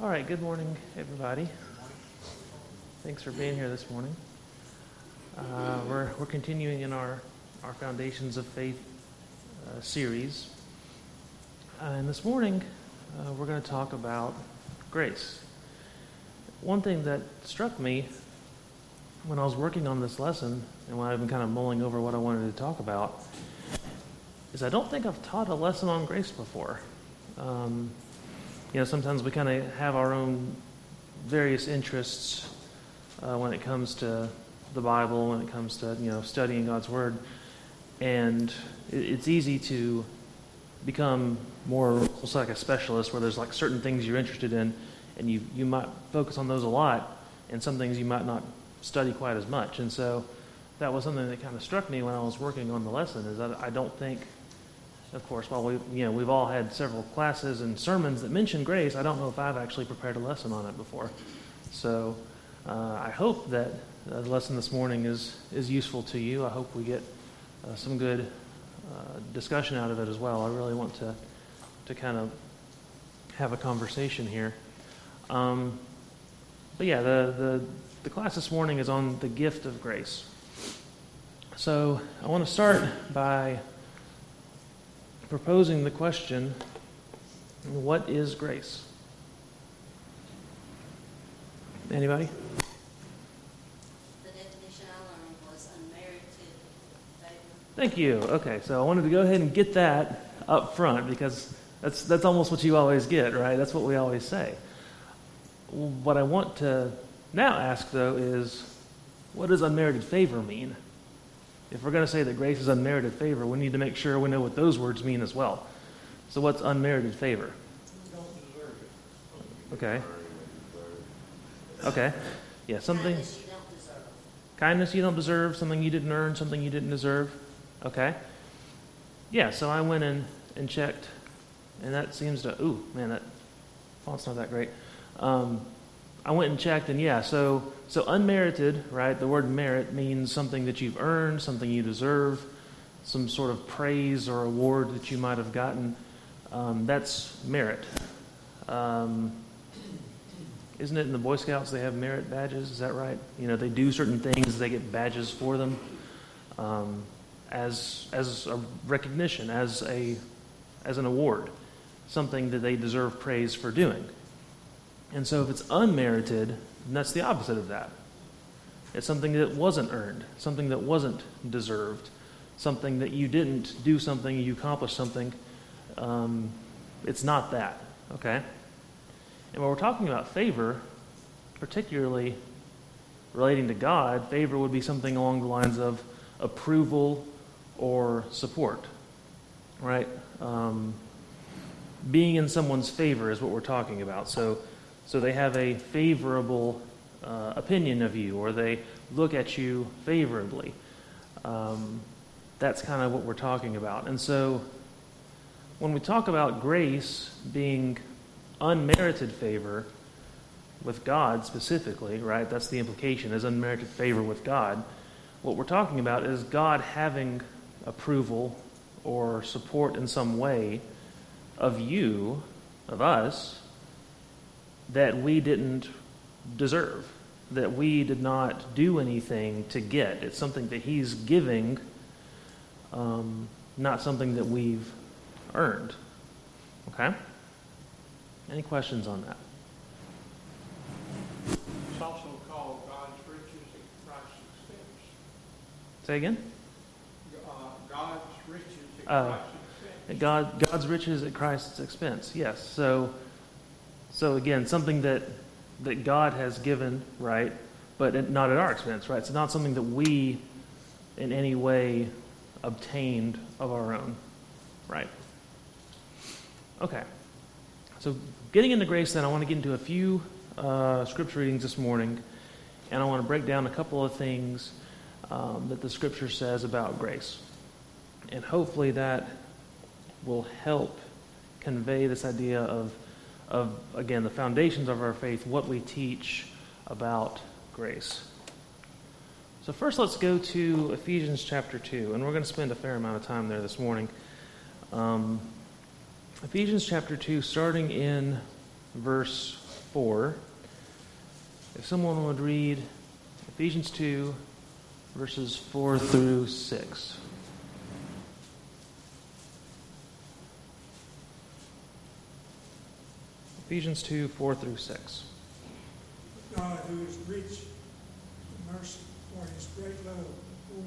All right, good morning, everybody. Thanks for being here this morning. We're continuing in our Foundations of Faith series. And this morning, we're going to talk about grace. One thing that struck me when I was working on this lesson, and when I've been kind of mulling over what I wanted to talk about, is I don't think I've taught a lesson on grace before. Sometimes we kind of have our own various interests when it comes to the Bible, when it comes to, studying God's Word. And it's easy to become more almost like a specialist where there's like certain things you're interested in, and you might focus on those a lot, and some things you might not study quite as much. And so that was something that kind of struck me when I was working on the lesson, is that I don't think... Of course, while we've all had several classes and sermons that mention grace, I don't know if I've actually prepared a lesson on it before. So I hope that the lesson this morning is useful to you. I hope we get some good discussion out of it as well. I really want to kind of have a conversation here. The class this morning is on the gift of grace. So I want to start by proposing the question, what is grace? Anybody? The definition I learned was unmerited favor. Thank you. Okay, so I wanted to go ahead and get that up front, because that's almost what you always get, right? That's what we always say. What I want to now ask, though, is what does unmerited favor mean? If we're going to say that grace is unmerited favor, we need to make sure we know what those words mean as well. So what's unmerited favor? You don't deserve it. Okay. Okay. Yeah, something... Kindness you don't deserve. Kindness you don't deserve, something you didn't earn, something you didn't deserve. Okay. Yeah, so I went in and checked, and that seems to... Ooh, man, that font's not that great. I went and checked, and yeah, so unmerited, right? The word merit means something that you've earned, something you deserve, some sort of praise or award that you might have gotten. That's merit. Isn't it in the Boy Scouts they have merit badges? Is that right? They do certain things, they get badges for them as a recognition, as an award, something that they deserve praise for doing. And so if it's unmerited, that's the opposite of that. It's something that wasn't earned, something that wasn't deserved, something that you didn't do something, you accomplished something. It's not that, okay? And when we're talking about favor, particularly relating to God, favor would be something along the lines of approval or support, right? Being in someone's favor is what we're talking about. So they have a favorable opinion of you, or they look at you favorably. That's kind of what we're talking about. And so when we talk about grace being unmerited favor with God specifically, right, that's the implication, is unmerited favor with God. What we're talking about is God having approval or support in some way of you, of us, that we didn't deserve, that we did not do anything to get. It's something that he's giving, not something that we've earned. Okay? Any questions on that? It's also called God's riches at Christ's expense. Say again? God's riches at Christ's expense. God's riches at Christ's expense, yes. So again, something that God has given, right, but not at our expense, right? It's not something that we in any way obtained of our own, right? Okay. So getting into grace then, I want to get into a few scripture readings this morning, and I want to break down a couple of things that the scripture says about grace. And hopefully that will help convey this idea of, again, the foundations of our faith, what we teach about grace. So first let's go to Ephesians chapter 2, and we're going to spend a fair amount of time there this morning. Ephesians chapter 2, starting in verse 4. If someone would read Ephesians 2, verses 4 through 6. Ephesians 2, 4 through 6. God, who is rich in mercy for his great love,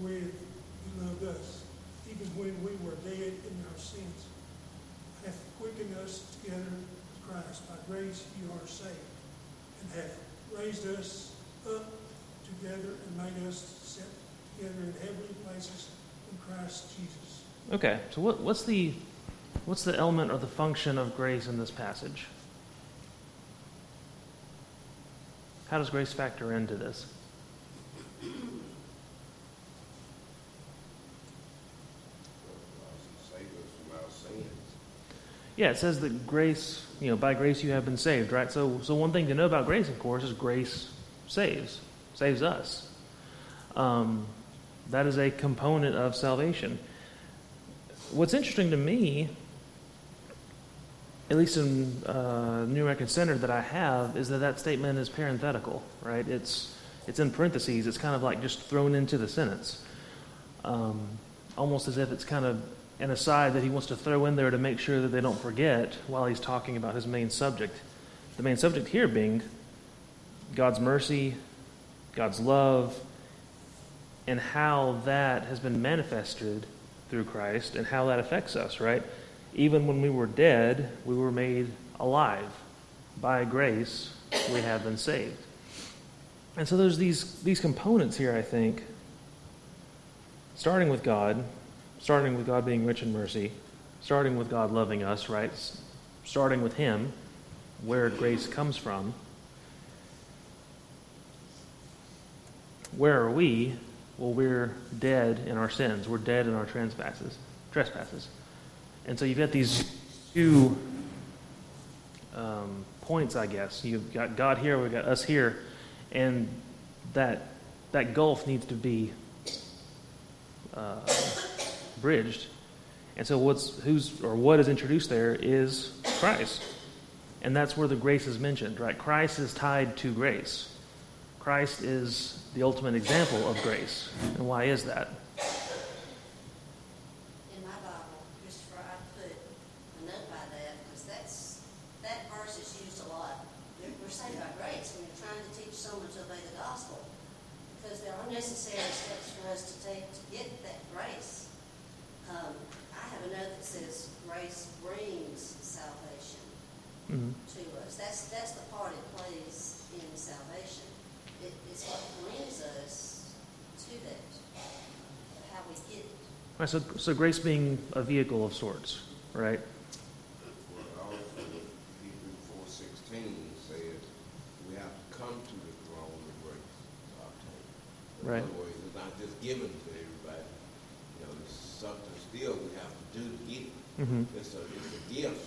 wherewith he loved us, even when we were dead in our sins, hath quickened us together with Christ. By grace you are saved, and hath raised us up together and made us sit together in heavenly places in Christ Jesus. Okay, so what's the element or the function of grace in this passage? How does grace factor into this? Yeah, it says that grace, by grace you have been saved, right? So one thing to know about grace, of course, is grace saves us. That is a component of salvation. What's interesting to me, at least in New American Standard that I have, is that statement is parenthetical, right? It's in parentheses. It's kind of like just thrown into the sentence, almost as if it's kind of an aside that he wants to throw in there to make sure that they don't forget while he's talking about his main subject. The main subject here being God's mercy, God's love, and how that has been manifested through Christ and how that affects us, right? Even when we were dead, we were made alive. By grace, we have been saved. And so there's these components here, I think, starting with God being rich in mercy, starting with God loving us, right? Starting with Him, where grace comes from. Where are we? Well, we're dead in our sins. We're dead in our trespasses. And so you've got these two points, I guess. You've got God here, we've got us here, and that gulf needs to be bridged. And so what is introduced there is Christ. And that's where the grace is mentioned, right? Christ is tied to grace. Christ is the ultimate example of grace. And why is that? In my Bible, Christopher, I put a note by that because that verse is used a lot. We're saved by grace when you're trying to teach someone to obey the gospel, because there are necessary steps for us to take to get that grace. I have a note that says grace brings salvation to us. That's the part it plays in salvation. It's what brings us to that, how we get it. Right, so grace being a vehicle of sorts, right? Well, also Hebrews 4:16 says we have to come to the throne of grace to obtain. Right. In other words, it's not just given to everybody. Something still we have to do to get it. Mm-hmm. It's a gift,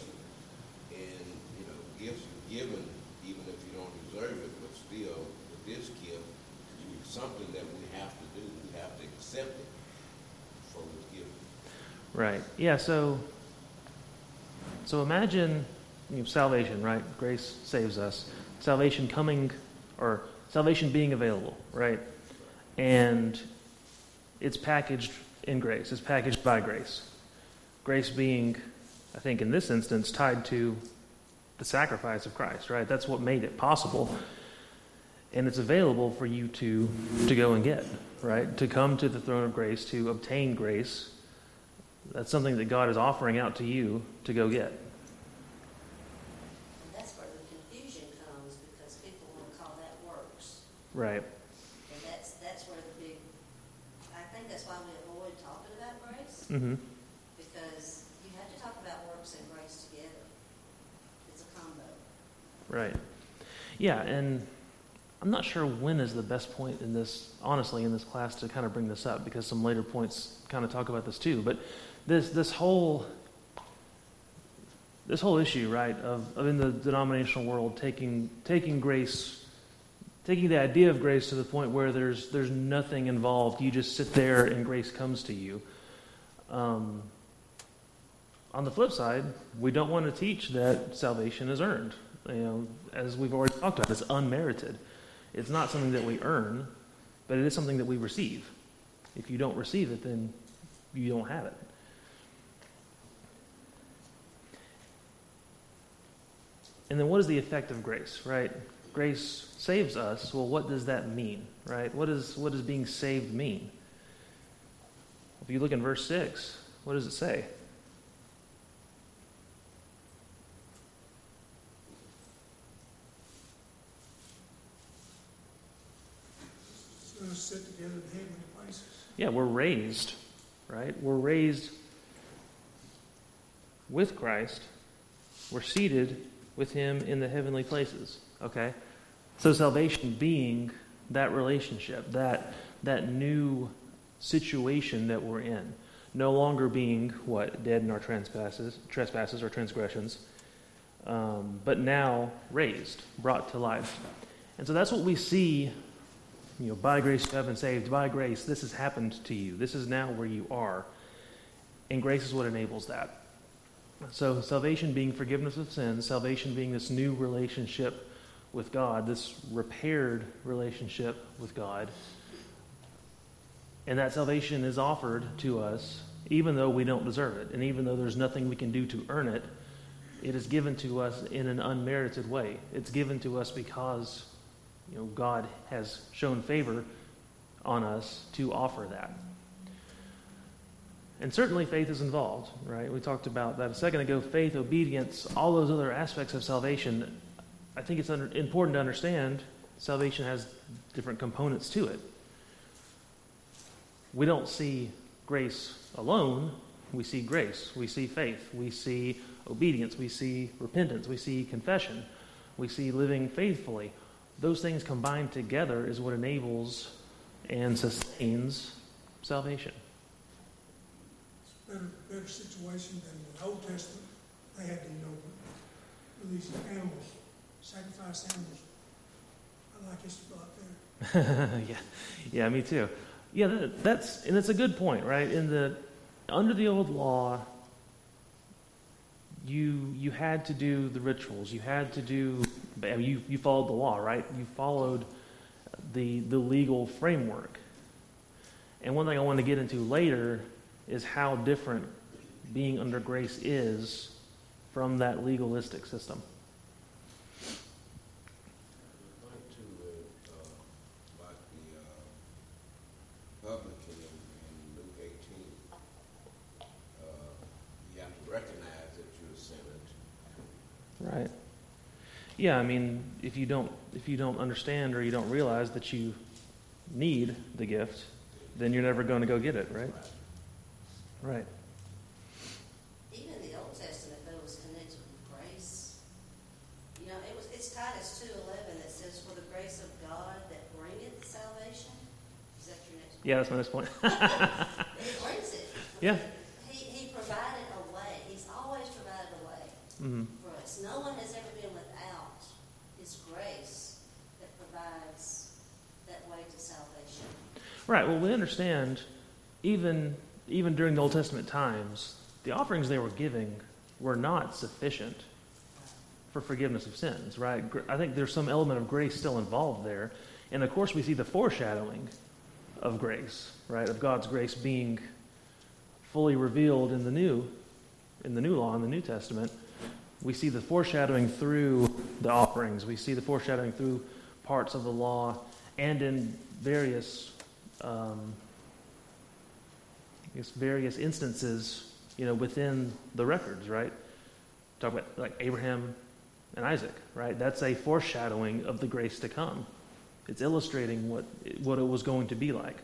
and gifts are given even if you don't deserve it, but still with this gift, it's something that we have to do. We have to accept it before it's given. Right. Yeah. So imagine salvation. Right. Grace saves us. Salvation coming, or salvation being available. Right. And it's packaged. In grace. It's packaged by grace. Grace being, I think in this instance, tied to the sacrifice of Christ, right? That's what made it possible. And it's available for you to go and get, right? To come to the throne of grace, to obtain grace. That's something that God is offering out to you to go get. That's where the confusion comes, because people want to call that works. Right. Mm-hmm. Because you have to talk about works and grace together. It's a combo. Right. Yeah, and I'm not sure when is the best point in this, honestly, in this class to kind of bring this up, because some later points kind of talk about this too. But this whole issue, right, of in the denominational world taking grace, taking the idea of grace to the point where there's nothing involved. You just sit there and grace comes to you. On the flip side, we don't want to teach that salvation is earned. as we've already talked about, it's unmerited. It's not something that we earn, but it is something that we receive. If you don't receive it, then you don't have it. And then what is the effect of grace, right? Grace saves us. Well, what does that mean, right? What does being saved mean? If you look in verse 6, what does it say? Sit together in heavenly places. Yeah, we're raised, right? We're raised with Christ. We're seated with Him in the heavenly places, okay? So salvation being that relationship, that new situation that we're in, no longer being, what, dead in our trespasses or transgressions, but now raised, brought to life. And so that's what we see. You know, by grace you have been saved. By grace, this has happened to you. This is now where you are. And grace is what enables that. So salvation being forgiveness of sins, salvation being this new relationship with God, this repaired relationship with God. And that salvation is offered to us even though we don't deserve it. And even though there's nothing we can do to earn it, it is given to us in an unmerited way. It's given to us because, you know, God has shown favor on us to offer that. And certainly faith is involved, right? We talked about that a second ago. Faith, obedience, all those other aspects of salvation. I think it's important to understand salvation has different components to it. We don't see grace alone. We see grace. We see faith. We see obedience. We see repentance. We see confession. We see living faithfully. Those things combined together is what enables and sustains salvation. It's a better situation than the Old Testament. They had to, release animals, sacrifice animals. I like this thought there. Yeah, me too. Yeah, that's a good point, right? Under the old law, you had to do the rituals. You had to do. You followed the law, right? You followed the legal framework. And one thing I want to get into later is how different being under grace is from that legalistic system. I like the publican in Luke 18. You have to recognize that you're a sinner. Right. Yeah, I mean, if you don't understand or you don't realize that you need the gift, then you're never going to go get it, right? Right. Even in the Old Testament, though, it was connected with grace. You know, it's Titus 2:11 that says, "For the grace of God that bringeth salvation." Is that your next point? Yeah, that's my next point. He brings it. Yeah. He provided a way. He's always provided a way for us. No one has ever been without His grace that provides that way to salvation. Right. Well, we understand even during the Old Testament times, the offerings they were giving were not sufficient for forgiveness of sins, right? I think there's some element of grace still involved there. And, of course, we see the foreshadowing of grace, right, of God's grace being fully revealed in the new law, in the New Testament. We see the foreshadowing through the offerings. We see the foreshadowing through parts of the law and in various various instances, within the records, right? Talk about like Abraham and Isaac, right? That's a foreshadowing of the grace to come. It's illustrating what it was going to be like.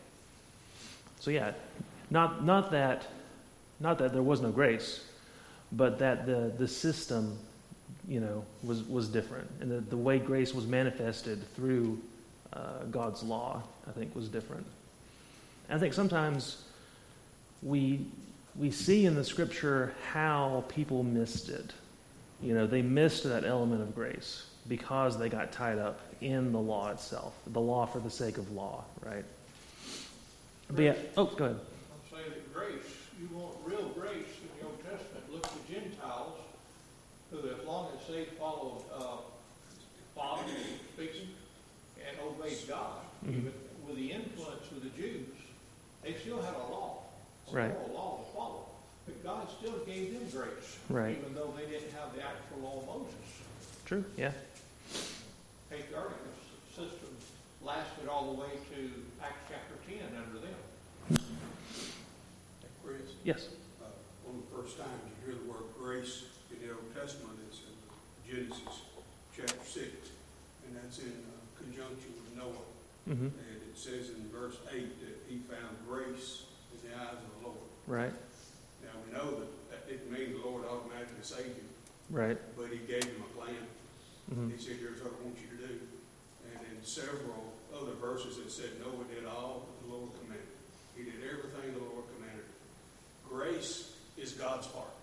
So yeah, not that there was no grace, but that the system, was different, and the way grace was manifested through God's law, I think, was different. And I think sometimes we see in the Scripture how people missed it. They missed that element of grace because they got tied up in the law itself, the law for the sake of law, right? Grace. But yeah, go ahead. I'm saying that grace, you want real grace in the Old Testament. Look at the Gentiles, who as long as they followed Mm-hmm. But with the influence of the Jews, they still had a law, a law to follow. But God still gave them grace, even though they didn't have the actual law of Moses. True, yeah. Patriarchal system lasted all the way to Acts chapter 10 under them. Chris? Yes? One of the first times you hear the word grace in the Old Testament is in Genesis chapter 6, and that's in conjunction with Noah. Mm-hmm. And it says in verse 8 that he found grace in the eyes of the Lord. Right. Now we know that didn't mean the Lord automatically saved him. Right. But he gave him a plan. Mm-hmm. He said, here's what I want you to do. And in several other verses it said Noah did all that the Lord commanded. He did everything the Lord commanded. Grace is God's part.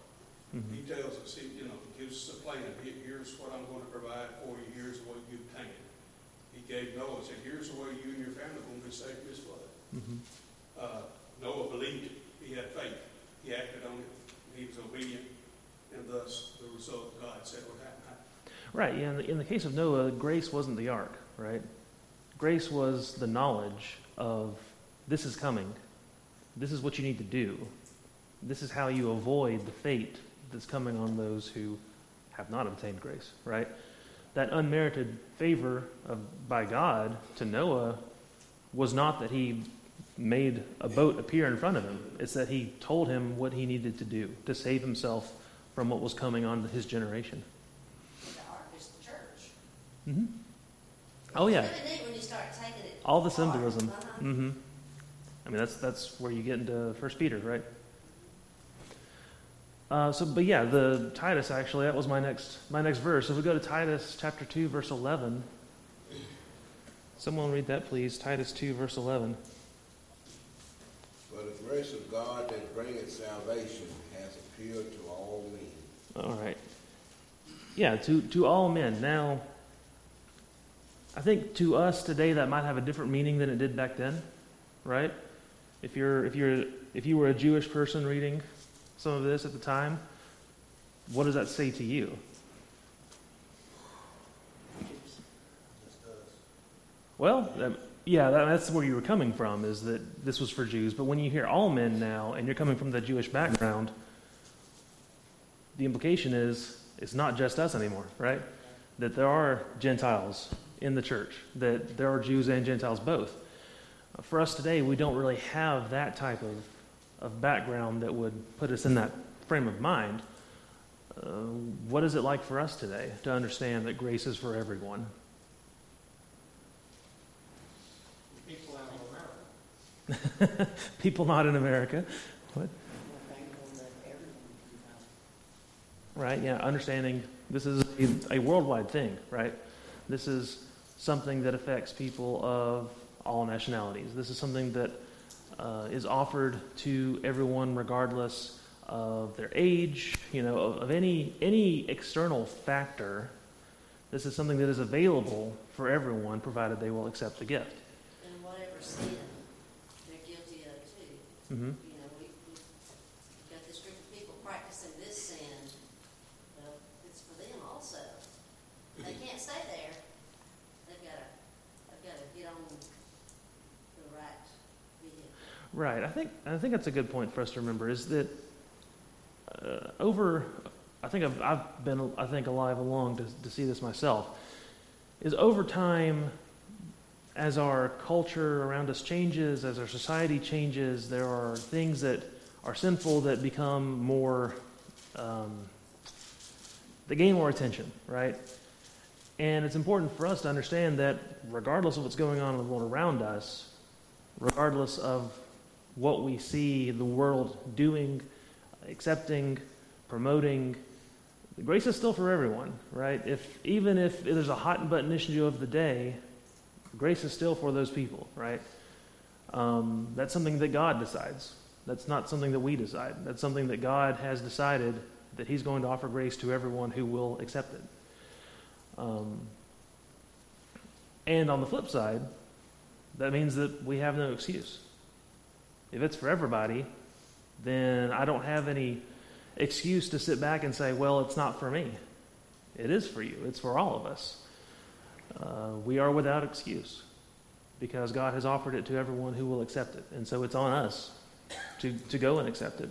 Mm-hmm. He tells us, he gives us a plan. Here's what I'm going to provide for you. Here's what you obtain. He gave Noah and said, here's the way you and your family are going to be saved this flood. Mm-hmm. Noah believed it. He had faith. He acted on it. He was obedient. And thus, the result of God said what happened. Right. Yeah, in the case of Noah, grace wasn't the ark, right? Grace was the knowledge of this is coming. This is what you need to do. This is how you avoid the fate that's coming on those who have not obtained grace, right? That unmerited favor by God to Noah was not that he made a boat appear in front of him. It's that he told him what he needed to do to save himself from what was coming on his generation. The ark is the church. Mm-hmm. Oh, yeah. It's really neat when you start taking it. All the symbolism. Uh-huh. Mm-hmm. I mean, that's where you get into 1 Peter, right? The Titus, actually, that was my next verse. If we go to Titus chapter 2, verse 11. Someone read that, please. Titus 2, verse 11. For the grace of God that bringeth salvation has appeared to all men. All right. Yeah, to all men. Now, I think to us today that might have a different meaning than it did back then, right? If you were a Jewish person reading some of this at the time, what does that say to you? Well, that's where you were coming from, is that this was for Jews. But when you hear all men now, and you're coming from the Jewish background, the implication is it's not just us anymore, right? That there are Gentiles in the church, that there are Jews and Gentiles both. For us today, we don't really have that type of background that would put us in that frame of mind. What is it like for us today to understand that grace is for everyone? People out in America. People not in America. What? Right, yeah, understanding this is a worldwide thing, right? This is something that affects people of all nationalities. This is something that is offered to everyone regardless of their age, of any external factor. This is something that is available for everyone, provided they will accept the gift. And whatever sin they're guilty of, too. Mm-hmm. We've got this group of people practicing this sin. Well, it's for them also. They can't stay there. They've got to get on the right. Right. I think that's a good point for us to remember, is that I've been alive and long to see this myself, is over time, as our culture around us changes, as our society changes, there are things that are sinful that become more, that gain more attention, right? And it's important for us to understand that regardless of what's going on in the world around us, regardless of what we see the world doing, accepting, promoting, grace is still for everyone, right? Even if there's a hot button issue of the day, grace is still for those people, right? That's something that God decides. That's not something that we decide. That's something that God has decided, that He's going to offer grace to everyone who will accept it. And on the flip side, that means that we have no excuse. If it's for everybody, then I don't have any excuse to sit back and say, well, it's not for me. It is for you. It's for all of us. We are without excuse. because God has offered it to everyone who will accept it. And so it's on us to go and accept it.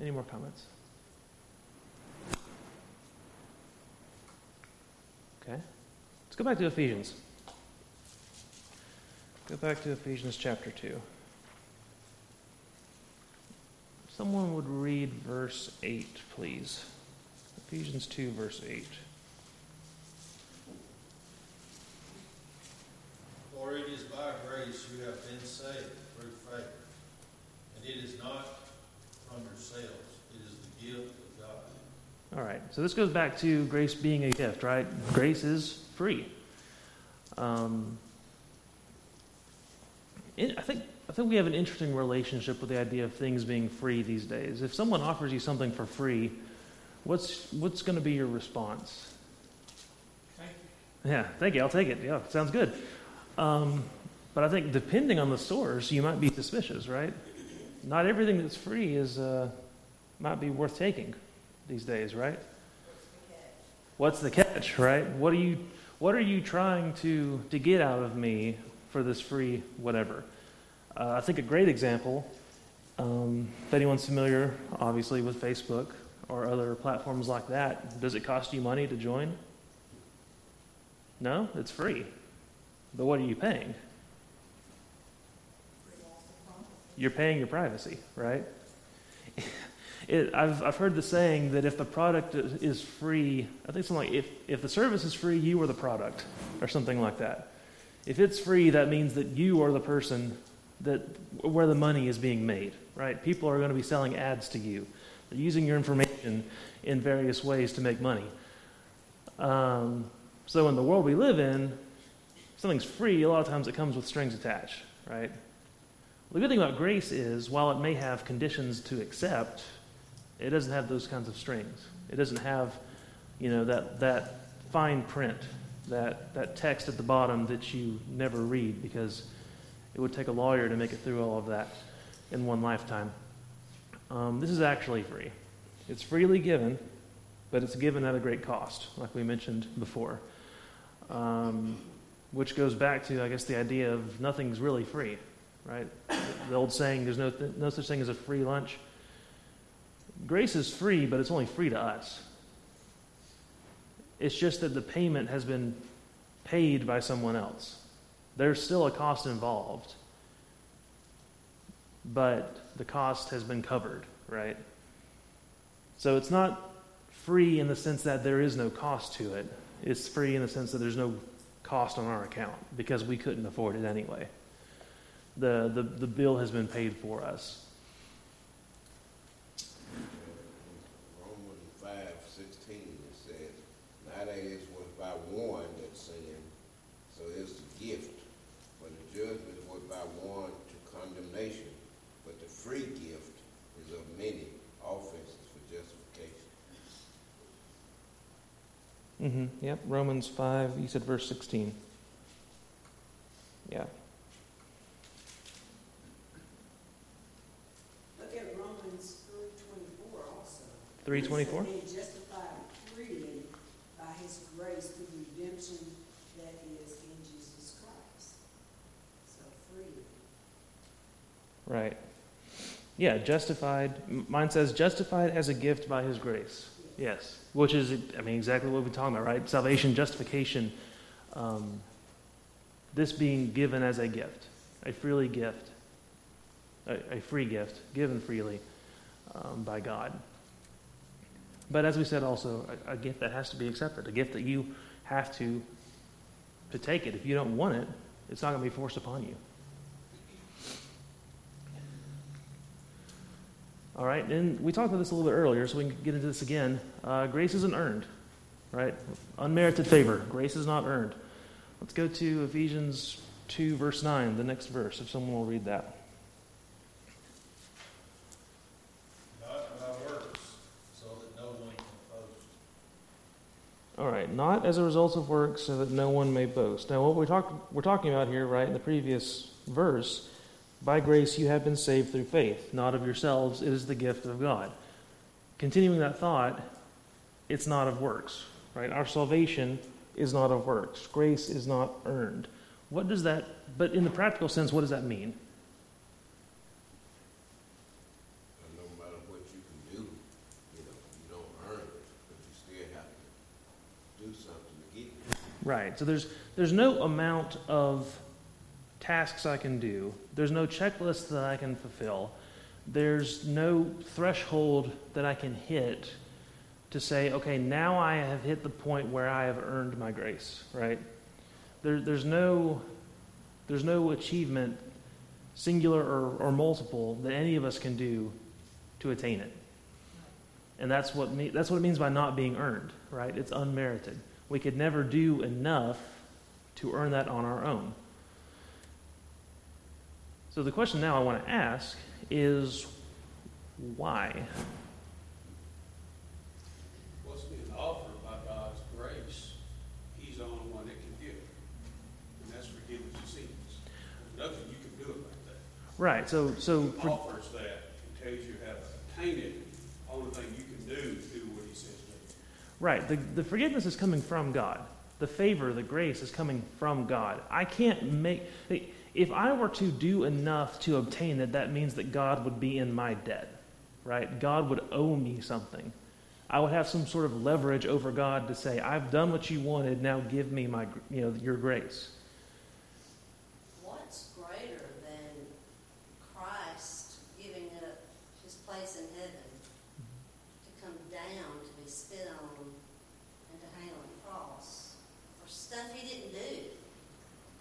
Any more comments? Okay. Let's go back to Ephesians. Go back to Ephesians chapter 2. Someone would read verse 8, please. Ephesians 2, verse 8. For it is by grace you have been saved through faith, and it is not from yourselves, it is the gift of God. All right, so this goes back to grace being a gift, right? Grace is free. I think we have an interesting relationship with the idea of things being free these days. If someone offers you something for free, what's going to be your response? Thank you. Yeah, thank you. I'll take it. Yeah, sounds good. But I think depending on the source, you might be suspicious, right? Not everything that's free is might be worth taking these days, right? What's the catch, right? What are you trying to get out of me for this free whatever? I think a great example, if anyone's familiar, obviously, with Facebook or other platforms like that, does it cost you money to join? No, it's free. But what are you paying? You're paying your privacy, right? I've heard the saying that if the product is free, I think something like if the service is free, you are the product, or something like that. If it's free, that means that you are the person that where the money is being made, right? People are going to be selling ads to you. They're using your information in various ways to make money. So in the world we live in, something's free, a lot of times it comes with strings attached, right? The good thing about grace is, while it may have conditions to accept, it doesn't have those kinds of strings. It doesn't have, that fine print, that text at the bottom that you never read because it would take a lawyer to make it through all of that in one lifetime. This is actually free. It's freely given, but it's given at a great cost, like we mentioned before. Which goes back to, I guess, the idea of nothing's really free, right? The old saying, there's no such thing as a free lunch. Grace is free, but it's only free to us. It's just that the payment has been paid by someone else. There's still a cost involved, but the cost has been covered, right? So it's not free in the sense that there is no cost to it. It's free in the sense that there's no cost on our account because we couldn't afford it anyway. The bill has been paid for us. Romans 5:16 says, "Not as was by one that sinned, so is the gift, but the judgment was by one to condemnation, but the free gift is of many offenses for justification." Mm-hmm. Yep, Romans 5, you said verse 16. Yeah. Look at Romans 3:24 also. 3:24? Being justified freely by his grace through redemption that is in Jesus Christ. So freely. Right. Yeah, justified. Mine says justified as a gift by his grace. Yes, which is, exactly what we're talking about, right? Salvation, justification, this being given as a gift, a free gift, given freely by God. But as we said also, a gift that has to be accepted, a gift that you have to take it. If you don't want it, it's not going to be forced upon you. All right, and we talked about this a little bit earlier, so we can get into this again. Grace isn't earned, right? Unmerited favor. Grace is not earned. Let's go to Ephesians 2, verse 9, the next verse, if someone will read that. Not by works, so that no one can boast. All right, not as a result of works, so that no one may boast. Now, what we're talking about here, right, in the previous verse, by grace you have been saved through faith, not of yourselves, it is the gift of God. Continuing that thought, it's not of works, right? Our salvation is not of works. Grace is not earned. What does that, but in the practical sense, what does that mean? No matter what you can do, you don't earn it, but you still have to do something to get it. Right. So there's no amount of tasks I can do. There's no checklist that I can fulfill. There's no threshold that I can hit to say, okay, now I have hit the point where I have earned my grace, right? There's no achievement, singular or multiple, that any of us can do to attain it. And that's what it means by not being earned, right? It's unmerited. We could never do enough to earn that on our own. So the question now I want to ask is, why? What's being offered by God's grace? He's the only one that can give it, and that's forgiveness of sins. There's nothing you can do about that. Right. So he offers that and tells you how to attain it. Only thing you can do is do what he says to you. Right. The forgiveness is coming from God. The favor, the grace, is coming from God. I can't make. If I were to do enough to obtain it, that means that God would be in my debt, right? God would owe me something. I would have some sort of leverage over God to say, I've done what you wanted, now give me my, your grace. What's greater than Christ giving up his place in heaven to come down, to be spit on, and to hang on the cross for stuff he didn't do?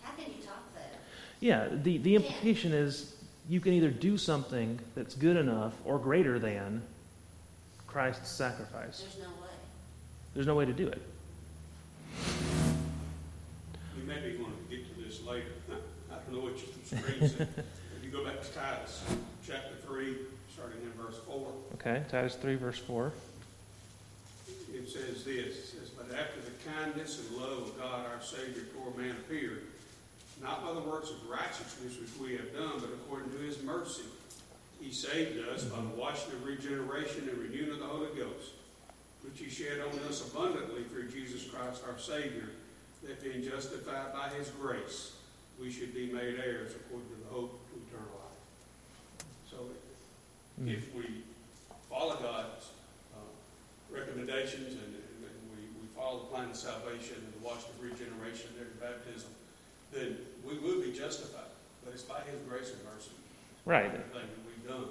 How can you talk that? Yeah, the implication is you can either do something that's good enough or greater than Christ's sacrifice. There's no way. There's no way to do it. You may be going to get to this later. I don't know what your screen said. If you go back to Titus chapter 3, starting in verse 4. Okay, Titus 3, verse 4. It says this. It says, "But after the kindness and love of God our Savior before man appeared, not by the works of righteousness which we have done, but according to his mercy, he saved us by the washing of regeneration and renewing of the Holy Ghost, which he shed on us abundantly through Jesus Christ our Savior, that being justified by his grace, we should be made heirs according to the hope of eternal life." So if we follow God's recommendations and we follow the plan of salvation and the washing of regeneration and baptism, then we will be justified. But it's by his grace and mercy. Right. Everything that we've done,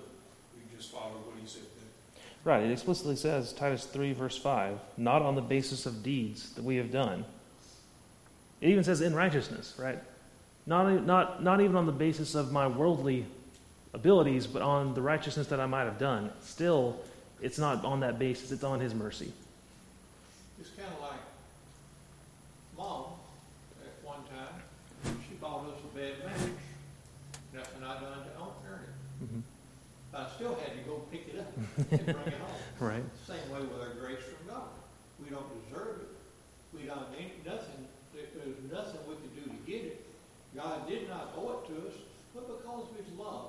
we just follow what he said then. Right. It explicitly says, Titus 3, verse 5, "Not on the basis of deeds that we have done." It even says in righteousness, right? Not even on the basis of my worldly abilities, but on the righteousness that I might have done. Still, it's not on that basis. It's on his mercy. It's kind of like Mom at one time. Bought us a bad match. Nothing I done to earn it. Mm-hmm. I still had to go pick it up and bring it home. Right. Same way with our grace from God. We don't deserve it. We don't need nothing. There's nothing we could do to get it. God did not owe it to us, but because of his love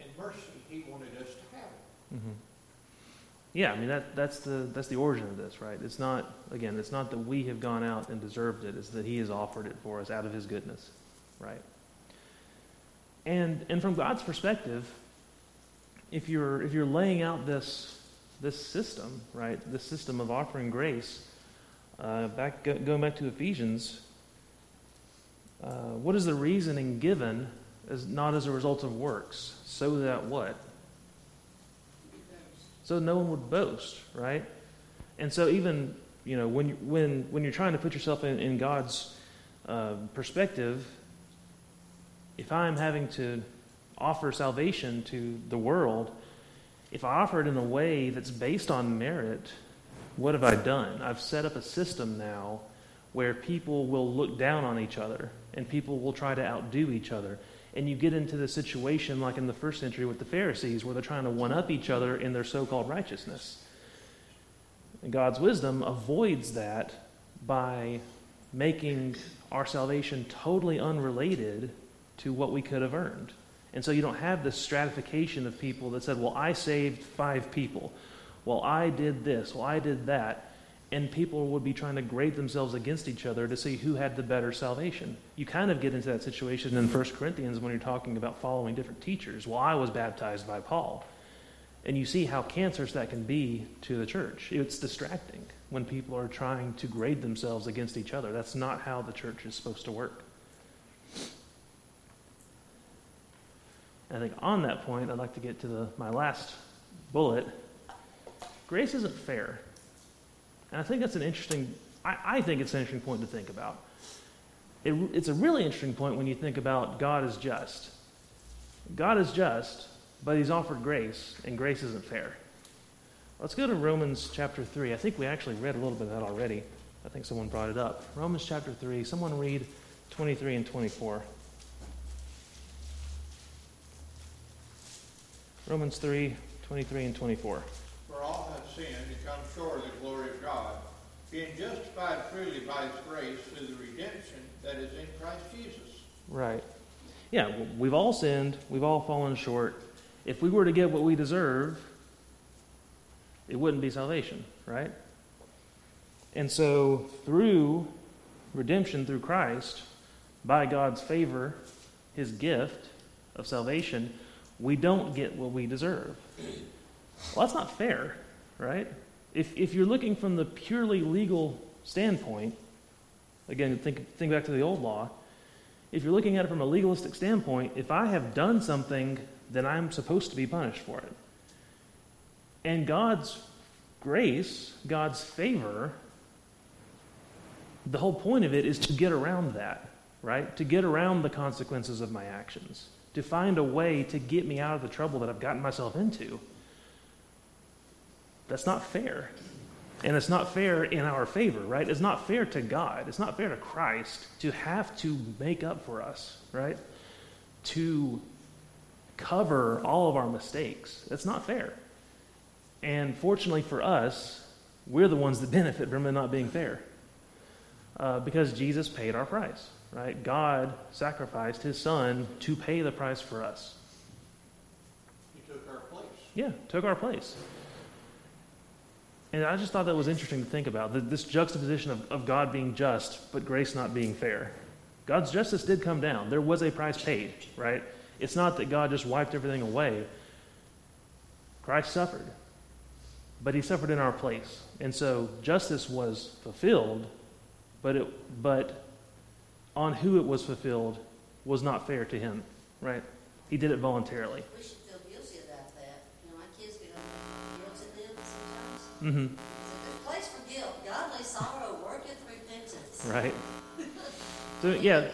and mercy, he wanted us to have it. Mm-hmm. Yeah, I mean that's the origin of this, right? It's not, again, it's not that we have gone out and deserved it. It's that he has offered it for us out of his goodness. Right. And from God's perspective, if you're laying out this system, right, this system of offering grace, going back to Ephesians, what is the reasoning given as not as a result of works, so that what? So no one would boast, right? And so even when you're trying to put yourself in God's perspective. If I'm having to offer salvation to the world, if I offer it in a way that's based on merit, what have I done? I've set up a system now where people will look down on each other and people will try to outdo each other. And you get into the situation like in the first century with the Pharisees where they're trying to one-up each other in their so-called righteousness. And God's wisdom avoids that by making our salvation totally unrelated to what we could have earned. And so you don't have this stratification of people that said, well, I saved 5 people. Well, I did this. Well, I did that. and people would be trying to grade themselves against each other to see who had the better salvation. You kind of get into that situation in 1 Corinthians when you're talking about following different teachers. Well, I was baptized by Paul. And you see how cancerous that can be to the church. It's distracting when people are trying to grade themselves against each other. That's not how the church is supposed to work. I think on that point, I'd like to get to my last bullet. Grace isn't fair. And I think that's an interesting, I think it's an interesting point to think about. It's a really interesting point when you think about God is just. God is just, but he's offered grace, and grace isn't fair. Let's go to Romans chapter 3. I think we actually read a little bit of that already. I think someone brought it up. Romans chapter 3. Someone read 23 and 24. Romans 3, 23 and 24. For all have sinned and come short of the glory of God, being justified freely by his grace through the redemption that is in Christ Jesus. Right. Yeah, we've all sinned. We've all fallen short. If we were to get what we deserve, it wouldn't be salvation, right? And so through redemption, through Christ, by God's favor, his gift of salvation, we don't get what we deserve. Well, that's not fair, right? If you're looking from the purely legal standpoint, again, think back to the old law, if you're looking at it from a legalistic standpoint, if I have done something, then I'm supposed to be punished for it. And God's grace, God's favor, the whole point of it is to get around that, right? To get around the consequences of my actions, to find a way to get me out of the trouble that I've gotten myself into. That's not fair. And it's not fair in our favor, right? It's not fair to God. It's not fair to Christ to have to make up for us, right? To cover all of our mistakes. That's not fair. And fortunately for us, we're the ones that benefit from it not being fair. Because Jesus paid our price, right? God sacrificed his son to pay the price for us. He took our place. Yeah, took our place. And I just thought that was interesting to think about, this juxtaposition of God being just, but grace not being fair. God's justice did come down. There was a price paid, right? It's not that God just wiped everything away. Christ suffered, but he suffered in our place. And so justice was fulfilled, but on who it was fulfilled was not fair to him, right? He did it voluntarily. We should feel guilty about that. You know, my kids get guilt in them sometimes. Mm-hmm. There's a place for guilt. Godly sorrow worketh repentance. Right. So, yeah.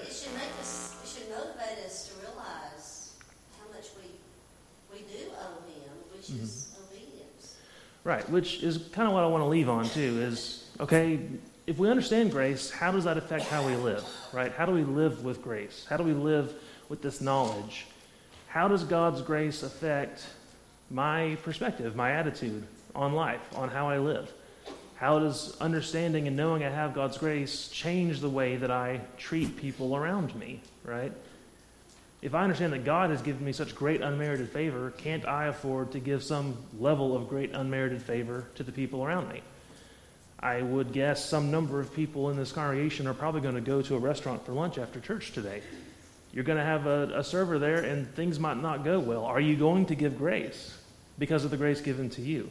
Right, which is kind of what I want to leave on, too, is, okay, if we understand grace, how does that affect how we live, right? How do we live with grace? How do we live with this knowledge? How does God's grace affect my perspective, my attitude on life, on how I live? How does understanding and knowing I have God's grace change the way that I treat people around me, right? If I understand that God has given me such great unmerited favor, can't I afford to give some level of great unmerited favor to the people around me? I would guess some number of people in this congregation are probably going to go to a restaurant for lunch after church today. You're going to have a server there, and things might not go well. Are you going to give grace because of the grace given to you?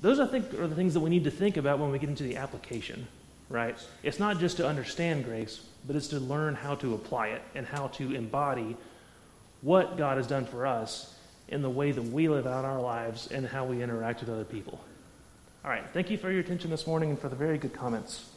Those, I think, are the things that we need to think about when we get into the application, right? It's not just to understand grace, but it's to learn how to apply it and how to embody what God has done for us in the way that we live out our lives and how we interact with other people. All right, thank you for your attention this morning and for the very good comments.